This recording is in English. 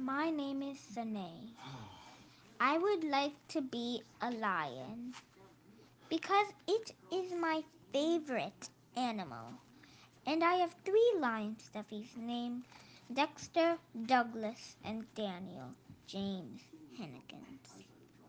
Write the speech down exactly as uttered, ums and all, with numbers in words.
My name is Sine. I would like to be a lion because it is my favorite animal. And I have three lion stuffies named Dexter, Douglas, and Daniel James Hennikins.